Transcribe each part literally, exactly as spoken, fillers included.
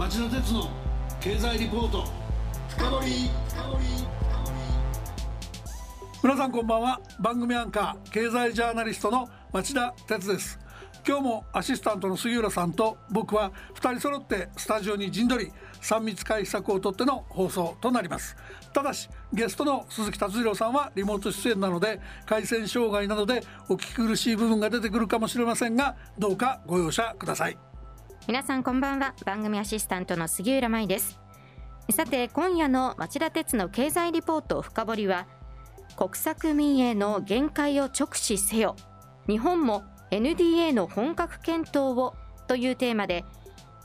町田鉄の経済リポート深掘り。皆さんこんばんは。番組アンカー経済ジャーナリストの町田鉄です。今日もアシスタントの杉浦さんと僕はふたり揃ってスタジオに陣取り、さん密回避策をとっての放送となります。ただしゲストの鈴木達弘さんはリモート出演なので、回線障害などでお聞き苦しい部分が出てくるかもしれませんが、どうかご容赦ください。皆さんこんばんは。番組アシスタントの杉浦舞です。さて今夜の町田鉄の経済リポート深掘りは、国策民営の限界を直視せよ、日本もエヌディーエー の本格検討をというテーマで、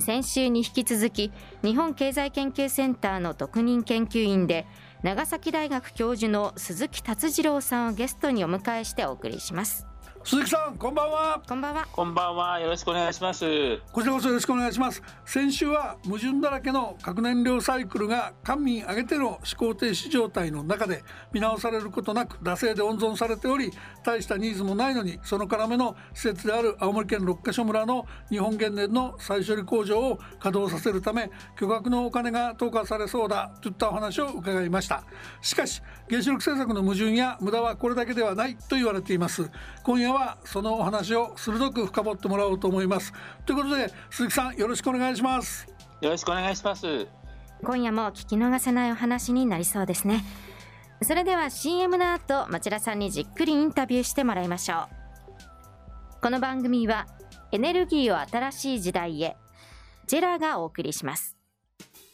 先週に引き続き日本経済研究センターの特任研究員で長崎大学教授の鈴木達次郎さんをゲストにお迎えしてお送りします。鈴木さんこんばんは。こんばんは。こんばんは。よろしくお願いします。こちらこそよろしくお願いします。先週は矛盾だらけの核燃料サイクルが官民挙げての思考停止状態の中で見直されることなく惰性で温存されており、大したニーズもないのにその要の施設である青森県六ヶ所村の日本原燃の再処理工場を稼働させるため巨額のお金が投下されそうだといったお話を伺いました。しかし原子力政策の矛盾や無駄はこれだけではないと言われています。今夜はそのお話を鋭く深掘ってもらおうと思います。ということで鈴木さんよろしくお願いします。よろしくお願いします。今夜も聞き逃せないお話になりそうですね。それでは シーエム の後、町田さんにじっくりインタビューしてもらいましょう。この番組はエネルギーを新しい時代へ、ジェラ がお送りします。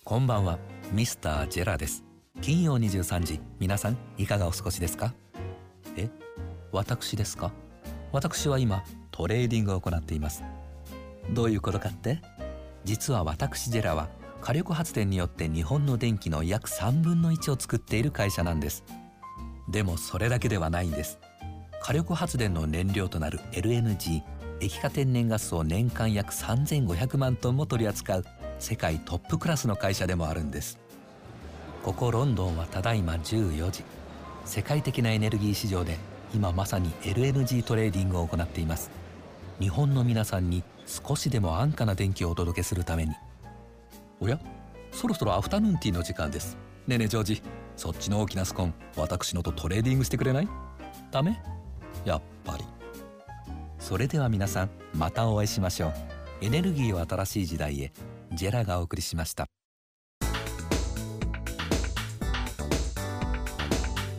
こんばんは、ミスタージェラ です。金曜にじゅうさんじ、皆さんいかがお過ごしですか？え、私ですか？私は今トレーディングを行っています。どういうことかって、実は私ジェラは火力発電によって日本の電気の約さんぶんのいちを作っている会社なんです。でもそれだけではないんです。火力発電の燃料となる エルエヌジー 液化天然ガスを年間約さんぜんごひゃくまんトンも取り扱う世界トップクラスの会社でもあるんです。ここロンドンはただいまじゅうよじ、世界的なエネルギー市場で今まさに エルエヌジー トレーディングを行っています。日本の皆さんに少しでも安価な電気をお届けするために。おや、そろそろアフタヌーンティーの時間です。ねえねえジョージ、そっちの大きなスコーン私のとトレーディングしてくれない？ダメ？やっぱり。それでは皆さんまたお会いしましょう。エネルギーを新しい時代へ、ジェラ がお送りしました。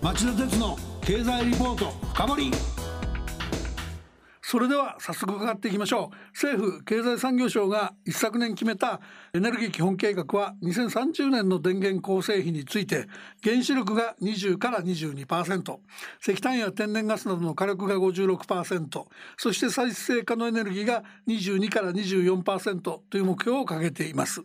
町田鉄の経済リポート深掘り。それでは早速伺っていきましょう。政府経済産業省が一昨年決めたエネルギー基本計画はにせんさんじゅうねんの電源構成比について、原子力がにじゅうからにじゅうにパーセント、石炭や天然ガスなどの火力が ごじゅうろくパーセント、 そして再生可能エネルギーがにじゅうにからにじゅうよんパーセント という目標を掲げています。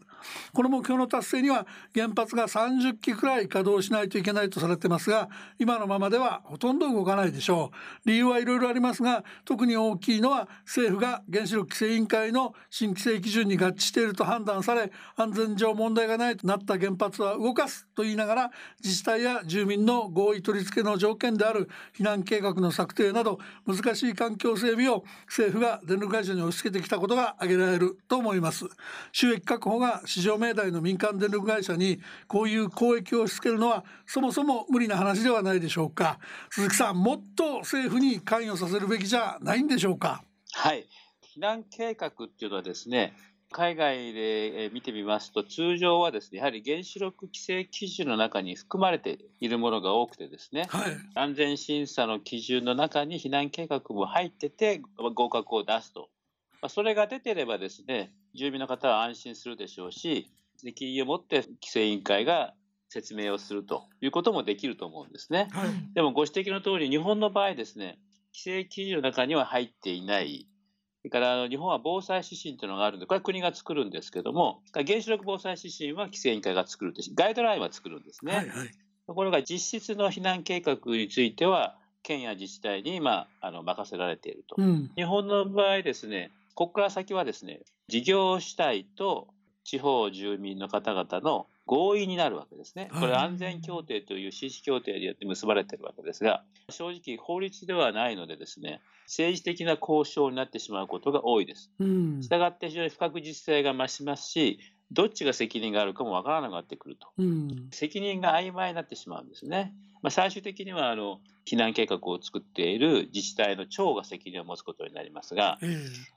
この目標の達成には原発がさんじゅっきくらい稼働しないといけないとされていますが、今のままではほとんど動かないでしょう。理由はいろいろありますが、特に大きいのは政府が原子力規制委員会の新規制基準に合致していると判断され、安全上問題がないとなった原発は動かすと言いながら、自治体や住民の合意取り付けの条件である避難計画の策定など難しい環境整備を政府が電力会社に押し付けてきたことが挙げられると思います。収益確保が市場命題の民間電力会社にこういう公益を押し付けるのはそもそも無理な話ではないでしょうか。鈴木さん、もっと政府に関与させるべきじゃないんでしょうか？はい、避難計画っていうのはですね、海外で見てみますと通常はですね、やはり原子力規制基準の中に含まれているものが多くてですね、はい、安全審査の基準の中に避難計画も入ってて合格を出すと、それが出てればですね、住民の方は安心するでしょうし、責任を持って規制委員会が説明をするということもできると思うんですね、はい、でもご指摘の通り日本の場合ですね、規制基準の中には入っていない、それから日本は防災指針というのがあるので、これは国が作るんですけども、原子力防災指針は規制委員会が作るというガイドラインは作るんですね、はいはい、ところが実質の避難計画については県や自治体に今あの任せられていると、うん、日本の場合ですね、ここから先はですね、事業主体と地方住民の方々の合意になるわけですね。これ安全協定という紳士協定によって結ばれているわけですが、正直法律ではないのでですね、政治的な交渉になってしまうことが多いです。したがって非常に不確実性が増しますし、どっちが責任があるかもわからなくなってくると、うん、責任が曖昧になってしまうんですね。まあ、最終的にはあの避難計画を作っている自治体の長が責任を持つことになりますが、うん、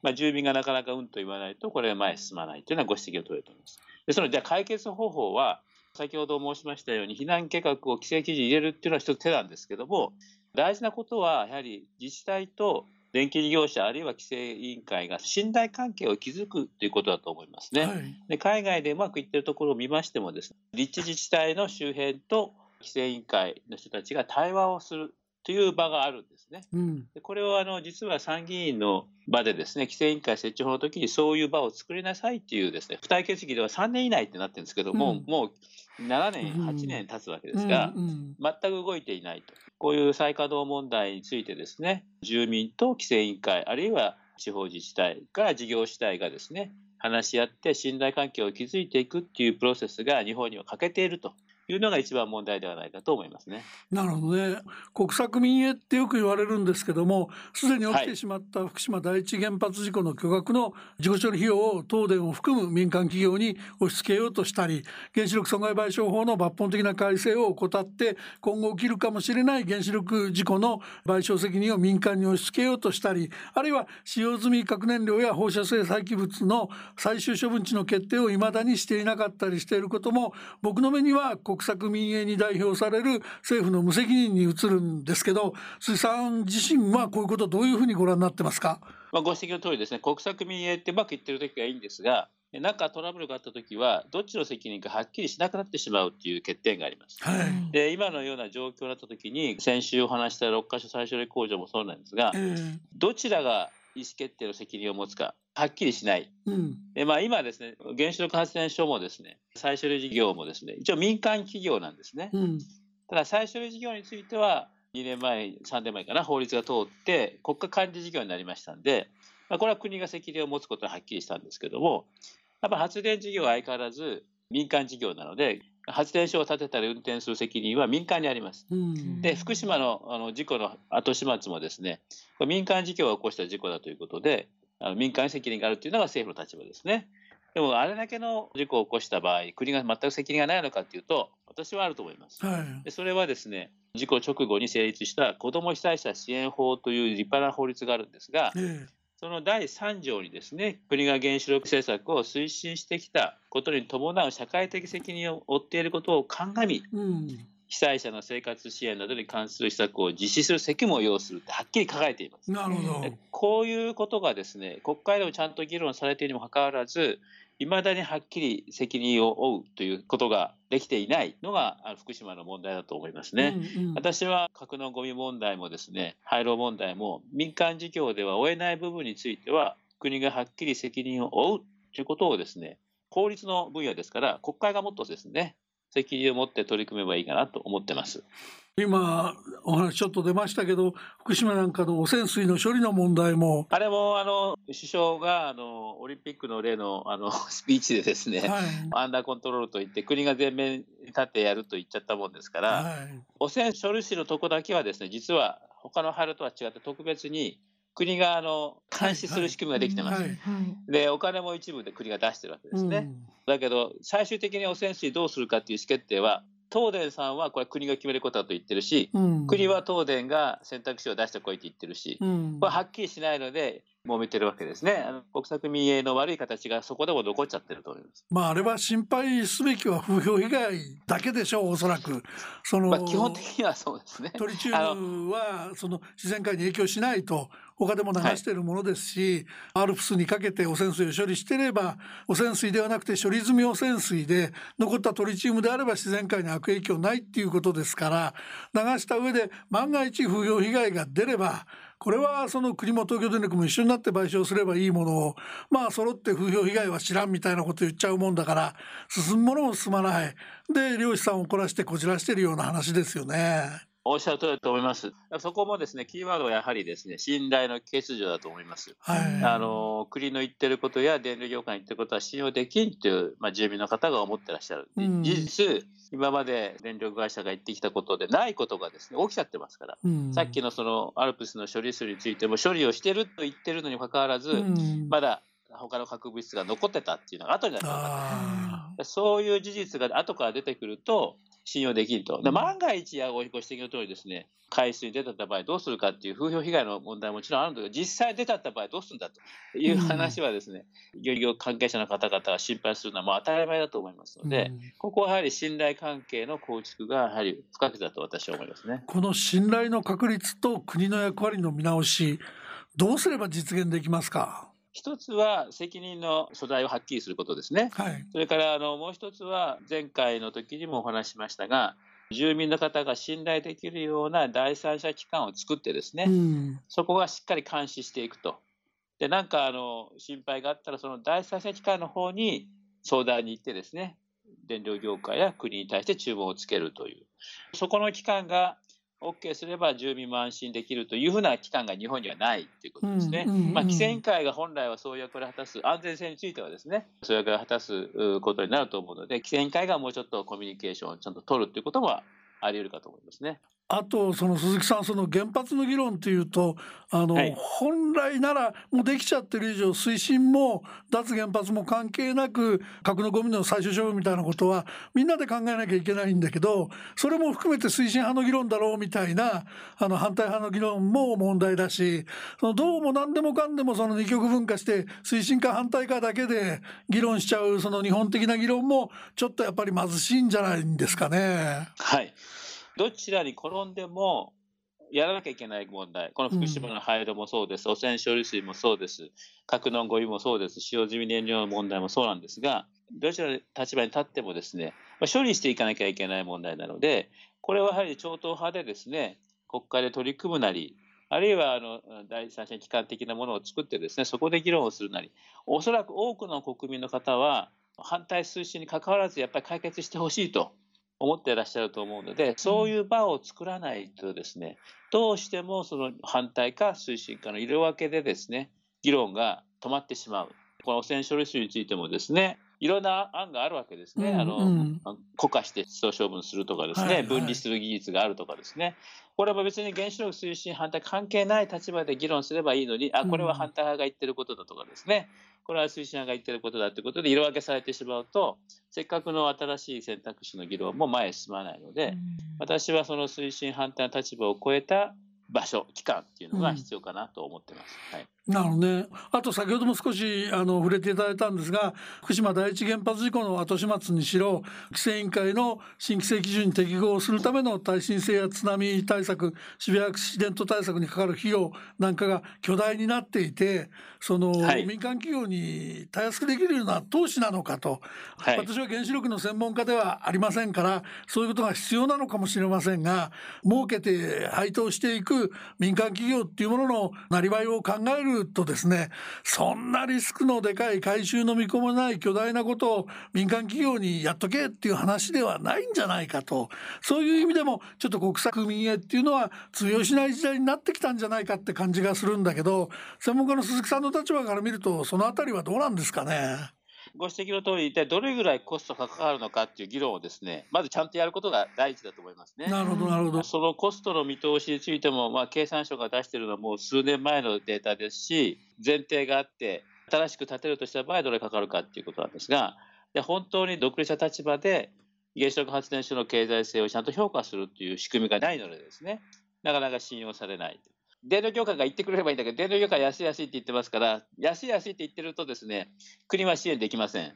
まあ、住民がなかなかうんと言わないとこれは前へ進まないというのはご指摘を取れると思います。ですので、解決方法は先ほど申しましたように避難計画を規制基準に入れるというのは一つ手なんですけども、大事なことはやはり自治体と電気事業者あるいは規制委員会が信頼関係を築くということだと思いますね。はい、で海外でうまくいっているところを見ましてもですね、立地自治体の周辺と規制委員会の人たちが対話をするという場があるんですね。うん、でこれをあの実は参議院の場でですね、規制委員会設置法の時にそういう場を作りなさいというですね、付帯決議ではさんねん以内ってなってるんですけども、うん、もうななねん、はちねん経つわけですが、うんうんうん、全く動いていないと。こういう再稼働問題についてですね、住民と規制委員会あるいは地方自治体から事業主体がですね話し合って信頼関係を築いていくっていうプロセスが日本には欠けているというのが一番問題ではないかと思いますね。なるほどね。国策民営ってよく言われるんですけども、すでに起きてしまった福島第一原発事故の巨額の事故処理費用を東電を含む民間企業に押し付けようとしたり、原子力損害賠償法の抜本的な改正を怠って今後起きるかもしれない原子力事故の賠償責任を民間に押し付けようとしたり、あるいは使用済み核燃料や放射性廃棄物の最終処分地の決定を未だにしていなかったりしていることも、僕の目には国国策民営に代表される政府の無責任に移るんですけど、鈴木さん自身はこういうことどういうふうにご覧になってますか？まあ、ご指摘の通りですね、国策民営ってうまくいってる時がいいんですが、なんかトラブルがあった時はどっちの責任かはっきりしなくなってしまうという欠点があります。はい、で今のような状況だった時に先週お話したろっカ所再処理工場もそうなんですが、えー、どちらが意思決定の責任を持つかはっきりしない。うん、でまあ、今ですね、原子力発電所もですね、再処理事業もですね、一応民間企業なんですね。うん、ただ再処理事業についてはにねんまえさんねんまえかな、法律が通って国家管理事業になりましたんで、まあ、これは国が責任を持つことははっきりしたんですけども、やっぱ発電事業は相変わらず民間事業なので、発電所を建てたり運転する責任は民間にあります。うん、で福島 の, あの事故の後始末もですね、これ民間事業が起こした事故だということで、あの民間に責任があるというのが政府の立場ですね。でもあれだけの事故を起こした場合、国が全く責任がないのかというと、私はあると思います。はい、でそれはですね、事故直後に成立した子ども被災者支援法という立派な法律があるんですが、うん、そのだいさんじょうにですね、国が原子力政策を推進してきたことに伴う社会的責任を負っていることを鑑み、うん、被災者の生活支援などに関する施策を実施する責務を要するってはっきり書かれています。なるほど。こういうことがですね、国会でもちゃんと議論されているにもかかわらず、いまだにはっきり責任を負うということができていないのが福島の問題だと思いますね。うんうん、私は核のゴミ問題もですね、廃炉問題も民間事業では負えない部分については国がはっきり責任を負うということをですね、法律の分野ですから国会がもっとですね責任を持って取り組めばいいかなと思ってます。今お話ちょっと出ましたけど、福島なんかの汚染水の処理の問題も、あれもあの首相があのオリンピックの例 の, あのスピーチでですね、はい、アンダーコントロールといって国が全面に立ってやると言っちゃったもんですから、はい、汚染処理水のとこだけはですね、実は他の春とは違って特別に国があの監視する仕組みができてます。はいはい、でお金も一部で国が出してるわけですね。うん、だけど最終的に汚染水どうするかっていう意思決定は東電さんはこれ国が決めることだと言ってるし、うん、国は東電が選択肢を出してこいと言ってるし、うん、これはっきりしないので揉めてるわけですね。あの国策民営の悪い形がそこでも残っちゃってると思います。まあ、あれは心配すべきは風評被害だけでしょう、おそらく。その、まあ、基本的にはそうですね。トリチウムはその自然界に影響しないと他でも流しているものですし、はい、アルプスにかけて汚染水を処理していれば汚染水ではなくて処理済み汚染水で残ったトリチウムであれば自然界に悪影響ないっていうことですから、流した上で万が一風評被害が出ればこれはその国も東京電力も一緒になって賠償すればいいものを、まあ揃って風評被害は知らんみたいなこと言っちゃうもんだから進むものも進まないで漁師さんを怒らしてこじらしてるような話ですよね。おっしゃる通りだと思います。そこもですね、キーワードはやはりですね、信頼の欠如だと思います。はい、あの国の言ってることや電力業界の言ってることは信用できんという、まあ、住民の方が思ってらっしゃる。うん、事実今まで電力会社が言ってきたことでないことがですね起きちゃってますから、うん、さっきのそのアルプスの処理水についても処理をしてると言ってるのにもかかわらず、うん、まだ他の核物質が残ってたっていうのが後になってた。そういう事実が後から出てくると信用できると。で、万が一やご指摘の通りですね、海水に出たった場合どうするかっていう風評被害の問題ももちろんあるんだけど、実際出たった場合どうするんだという話はですね、うん、漁業関係者の方々が心配するのはもう当たり前だと思いますので、うん、ここはやはり信頼関係の構築がやはり不可欠だと私は思いますね。この信頼の確立と国の役割の見直し、どうすれば実現できますか？一つは責任の所在をはっきりすることですね、はい、それからあのもう一つは前回の時にもお話しましたが、住民の方が信頼できるような第三者機関を作ってですね、うん、そこがしっかり監視していくと。で、なんかあの心配があったらその第三者機関の方に相談に行ってですね、電力業界や国に対して注文をつけるという、そこの機関がOK すれば住民も安心できるというふうな期間が日本にはないということですね。規制委員会が本来はそういう役割を果たす、安全性についてはですねそういう役割を果たすことになると思うので、規制委員会がもうちょっとコミュニケーションをちゃんと取るということもあり得るかと思いますね。あと、その鈴木さん、その原発の議論というとあの、はい、本来ならもうできちゃってる以上、推進も脱原発も関係なく核のゴミの最終処分みたいなことはみんなで考えなきゃいけないんだけど、それも含めて推進派の議論だろうみたいなあの反対派の議論も問題だし、そのどうも何でもかんでもその二極分化して推進か反対かだけで議論しちゃう、その日本的な議論もちょっとやっぱり貧しいんじゃないんですかね。はい、どちらに転んでもやらなきゃいけない問題、この福島の廃炉もそうです、汚染処理水もそうです、核のごみもそうです、使用済み燃料の問題もそうなんですが、どちらの立場に立ってもですね、処理していかなきゃいけない問題なので、これはやはり超党派でですね、国会で取り組むなり、あるいはあの第三者機関的なものを作ってですね、そこで議論をするなり、おそらく多くの国民の方は反対推進に関わらずやっぱり解決してほしいと思っていらっしゃると思うので、そういう場を作らないとですね、どうしてもその反対か推進かの色分けでですね、議論が止まってしまう。この汚染処理水についてもですね、いろんな案があるわけですね、あの、うんうん、固化して実証処分するとかですね、はいはい、分離する技術があるとかですね、これも別に原子力推進反対関係ない立場で議論すればいいのに、あ、これは反対派が言ってることだとかですね、これは推進派が言ってることだということで色分けされてしまうと、せっかくの新しい選択肢の議論も前へ進まないので、私はその推進反対の立場を超えた場所、期間っていうのが必要かなと思ってます、うん、はい、なるほどね。あと先ほども少しあの触れていただいたんですが、福島第一原発事故の後始末にしろ、規制委員会の新規制基準に適合するための耐震性や津波対策、シビアアクシデント対策にかかる費用なんかが巨大になっていて、その、はい、民間企業にたやすくできるような投資なのかと、はい、私は原子力の専門家ではありませんから、そういうことが必要なのかもしれませんが、儲けて配当していく民間企業っていうもののなりわいを考えるとですね、そんなリスクのでかい、回収の見込まない巨大なことを民間企業にやっとけっていう話ではないんじゃないかと、そういう意味でもちょっと国策民営っていうのは通用しない時代になってきたんじゃないかって感じがするんだけど、専門家の鈴木さんの立場から見るとそのあたりはどうなんですかね。ご指摘の通り、一体どれぐらいコストがかかるのかっていう議論をですね、まずちゃんとやることが第一だと思いますね。なるほどなるほど。そのコストの見通しについても、まあ、経産省が出しているのはもう数年前のデータですし、前提があって新しく建てるとした場合どれかかるかっていうことなんですが、で、本当に独立した立場で原子力発電所の経済性をちゃんと評価するっていう仕組みがないのでですね、なかなか信用されない。電力業界が言ってくれればいいんだけど、電力業界安い安いって言ってますから、安い安いって言ってるとですね、国は支援できません、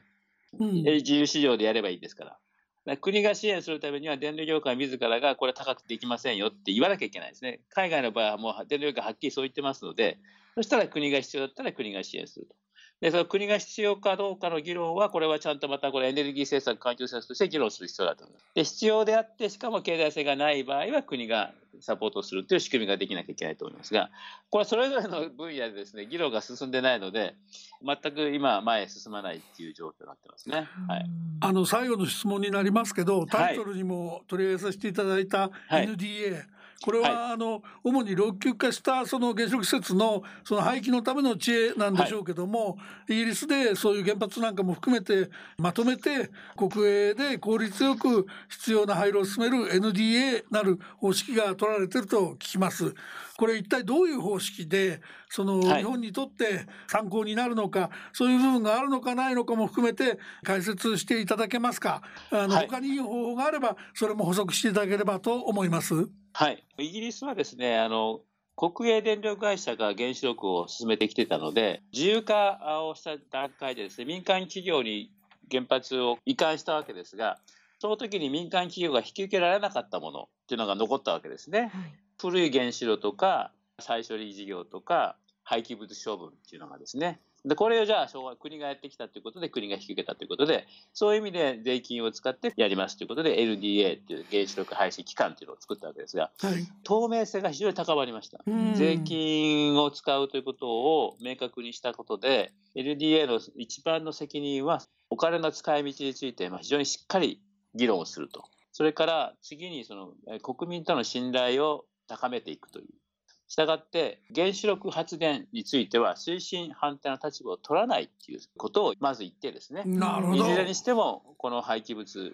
うん、自由市場でやればいいですから、だから国が支援するためには電力業界自らがこれ高くできませんよって言わなきゃいけないですね。海外の場合はもう電力業界はっきりそう言ってますので、そしたら国が必要だったら国が支援すると。で、その国が必要かどうかの議論は、これはちゃんとまたこれエネルギー政策、環境政策として議論する必要だと思います。で、必要であって、しかも経済性がない場合は国がサポートするという仕組みができなきゃいけないと思いますが、これはそれぞれの分野でですね、議論が進んでないので、全く今前へ進まないっていう状況になってますね。はい、あの最後の質問になりますけど、タイトルにも取り上げさせていただいた エヌディーエー、はい、これは、はい、あの主に老朽化したその原子力施設のその廃棄のための知恵なんでしょうけども、はい、イギリスでそういう原発なんかも含めてまとめて国営で効率よく必要な廃炉を進める エヌディーエー なる方式が取られていると聞きます。これ一体どういう方式でその日本にとって参考になるのか、はい、そういう部分があるのかないのかも含めて解説していただけますか。あの、はい、他にいい方法があればそれも補足していただければと思います。はい、イギリスはですね、あの国営電力会社が原子力を進めてきてたので、自由化をした段階でですね、民間企業に原発を移管したわけですが、その時に民間企業が引き受けられなかったものっていうのが残ったわけですね、はい、古い原子炉とか再処理事業とか廃棄物処分っていうのがですね、でこれをじゃあ昭和国がやってきたということで、国が引き受けたということで、そういう意味で税金を使ってやりますということで エヌディーエー という原子力廃止機関というのを作ったわけですが、はい、透明性が非常に高まりました。税金を使うということを明確にしたことで エヌディーエー の一番の責任はお金の使い道について非常にしっかり議論をすると、それから次にその国民との信頼を高めていくという、したがって原子力発電については推進反対の立場を取らないということをまず言ってですね、いずれにしてもこの廃棄物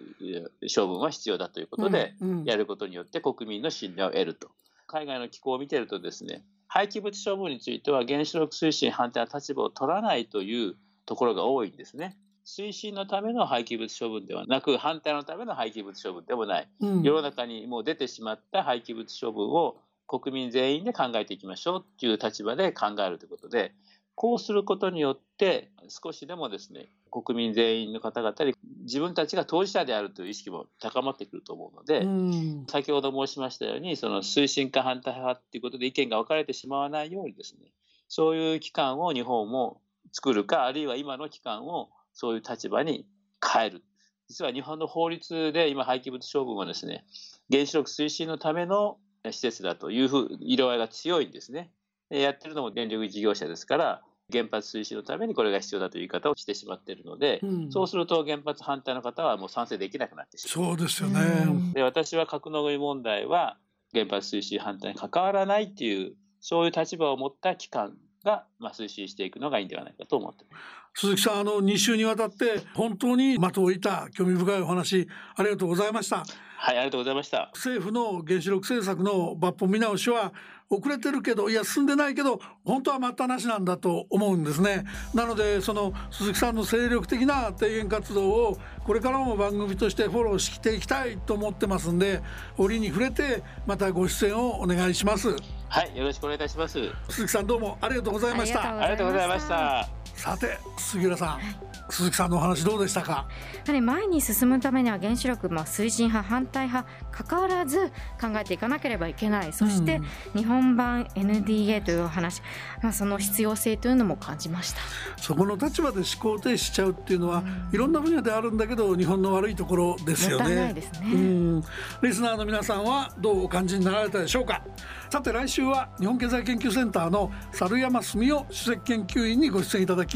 処分は必要だということで、うんうん、やることによって国民の信頼を得ると。海外の機構を見ているとですね、廃棄物処分については原子力推進反対の立場を取らないというところが多いんですね。推進のための廃棄物処分ではなく、反対のための廃棄物処分でもない、うん、世の中にもう出てしまった廃棄物処分を国民全員で考えていきましょうという立場で考えるということで、こうすることによって少しでもですね、国民全員の方々に自分たちが当事者であるという意識も高まってくると思うので、うん、先ほど申しましたようにその推進か反対派ということで意見が分かれてしまわないようにですね、そういう機関を日本も作るか、あるいは今の機関をそういう立場に変える。実は日本の法律で今廃棄物処分はですね、原子力推進のための施設だという色合いが強いんですね。やってるのも電力事業者ですから、原発推進のためにこれが必要だという言い方をしてしまっているので、うん、そうすると原発反対の方はもう賛成できなくなってしまう。そうですよね。で、私は核のごみ問題は原発推進反対に関わらないっていう、そういう立場を持った機関が、まあ、推進していくのがいいんではないかと思っています。鈴木さん、あのに週にわたって本当に的を射た興味深いお話ありがとうございました。はい、ありがとうございました。政府の原子力政策の抜本見直しは遅れてるけど、いや進んでないけど本当は待ったなしなんだと思うんですね。なのでその鈴木さんの精力的な提言活動をこれからも番組としてフォローしていきたいと思ってますんで、折に触れてまたご出演をお願いします。はい、よろしくお願いいたします。鈴木さん、どうもありがとうございました。ありがとうございました。さて杉浦さん、はい、鈴木さんのお話どうでしたか。やはり前に進むためには原子力、まあ、推進派反対派関わらず考えていかなければいけない。そして、うん、日本版 エヌディーエー というお話、まあ、その必要性というのも感じました。そこの立場で思考停止しちゃうっていうのは、うん、いろんな分野であるんだけど日本の悪いところですよね。もったいないですね。うん、リスナーの皆さんはどうお感じになられたでしょうか。さて来週は日本経済研究センターの猿山純夫主席研究員にご出演いただき、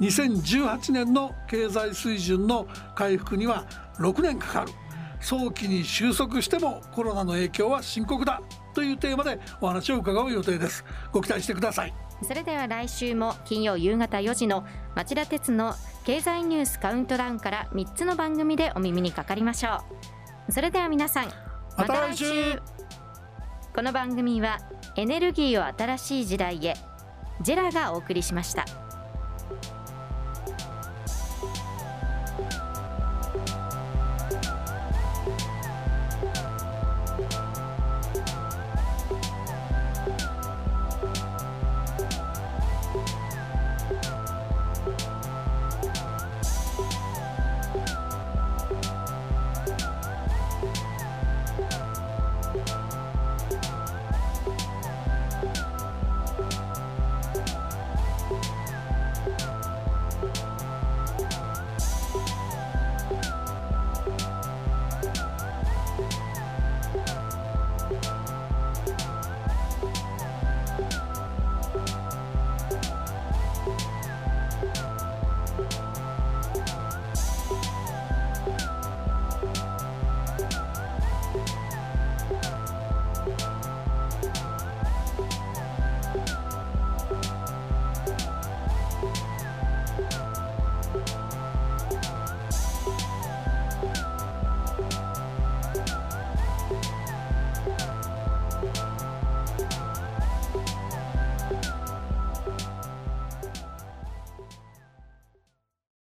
にせんじゅうはちねんの経済水準の回復にはろくねんかかる、早期に収束してもコロナの影響は深刻だというテーマでお話を伺う予定です。ご期待してください。それでは来週も金曜夕方よじの町田鉄の経済ニュースカウントダウンからみっつの番組でお耳にかかりましょう。それでは皆さん、また来週。この番組はエネルギーを新しい時代へ、ジェラがお送りしました。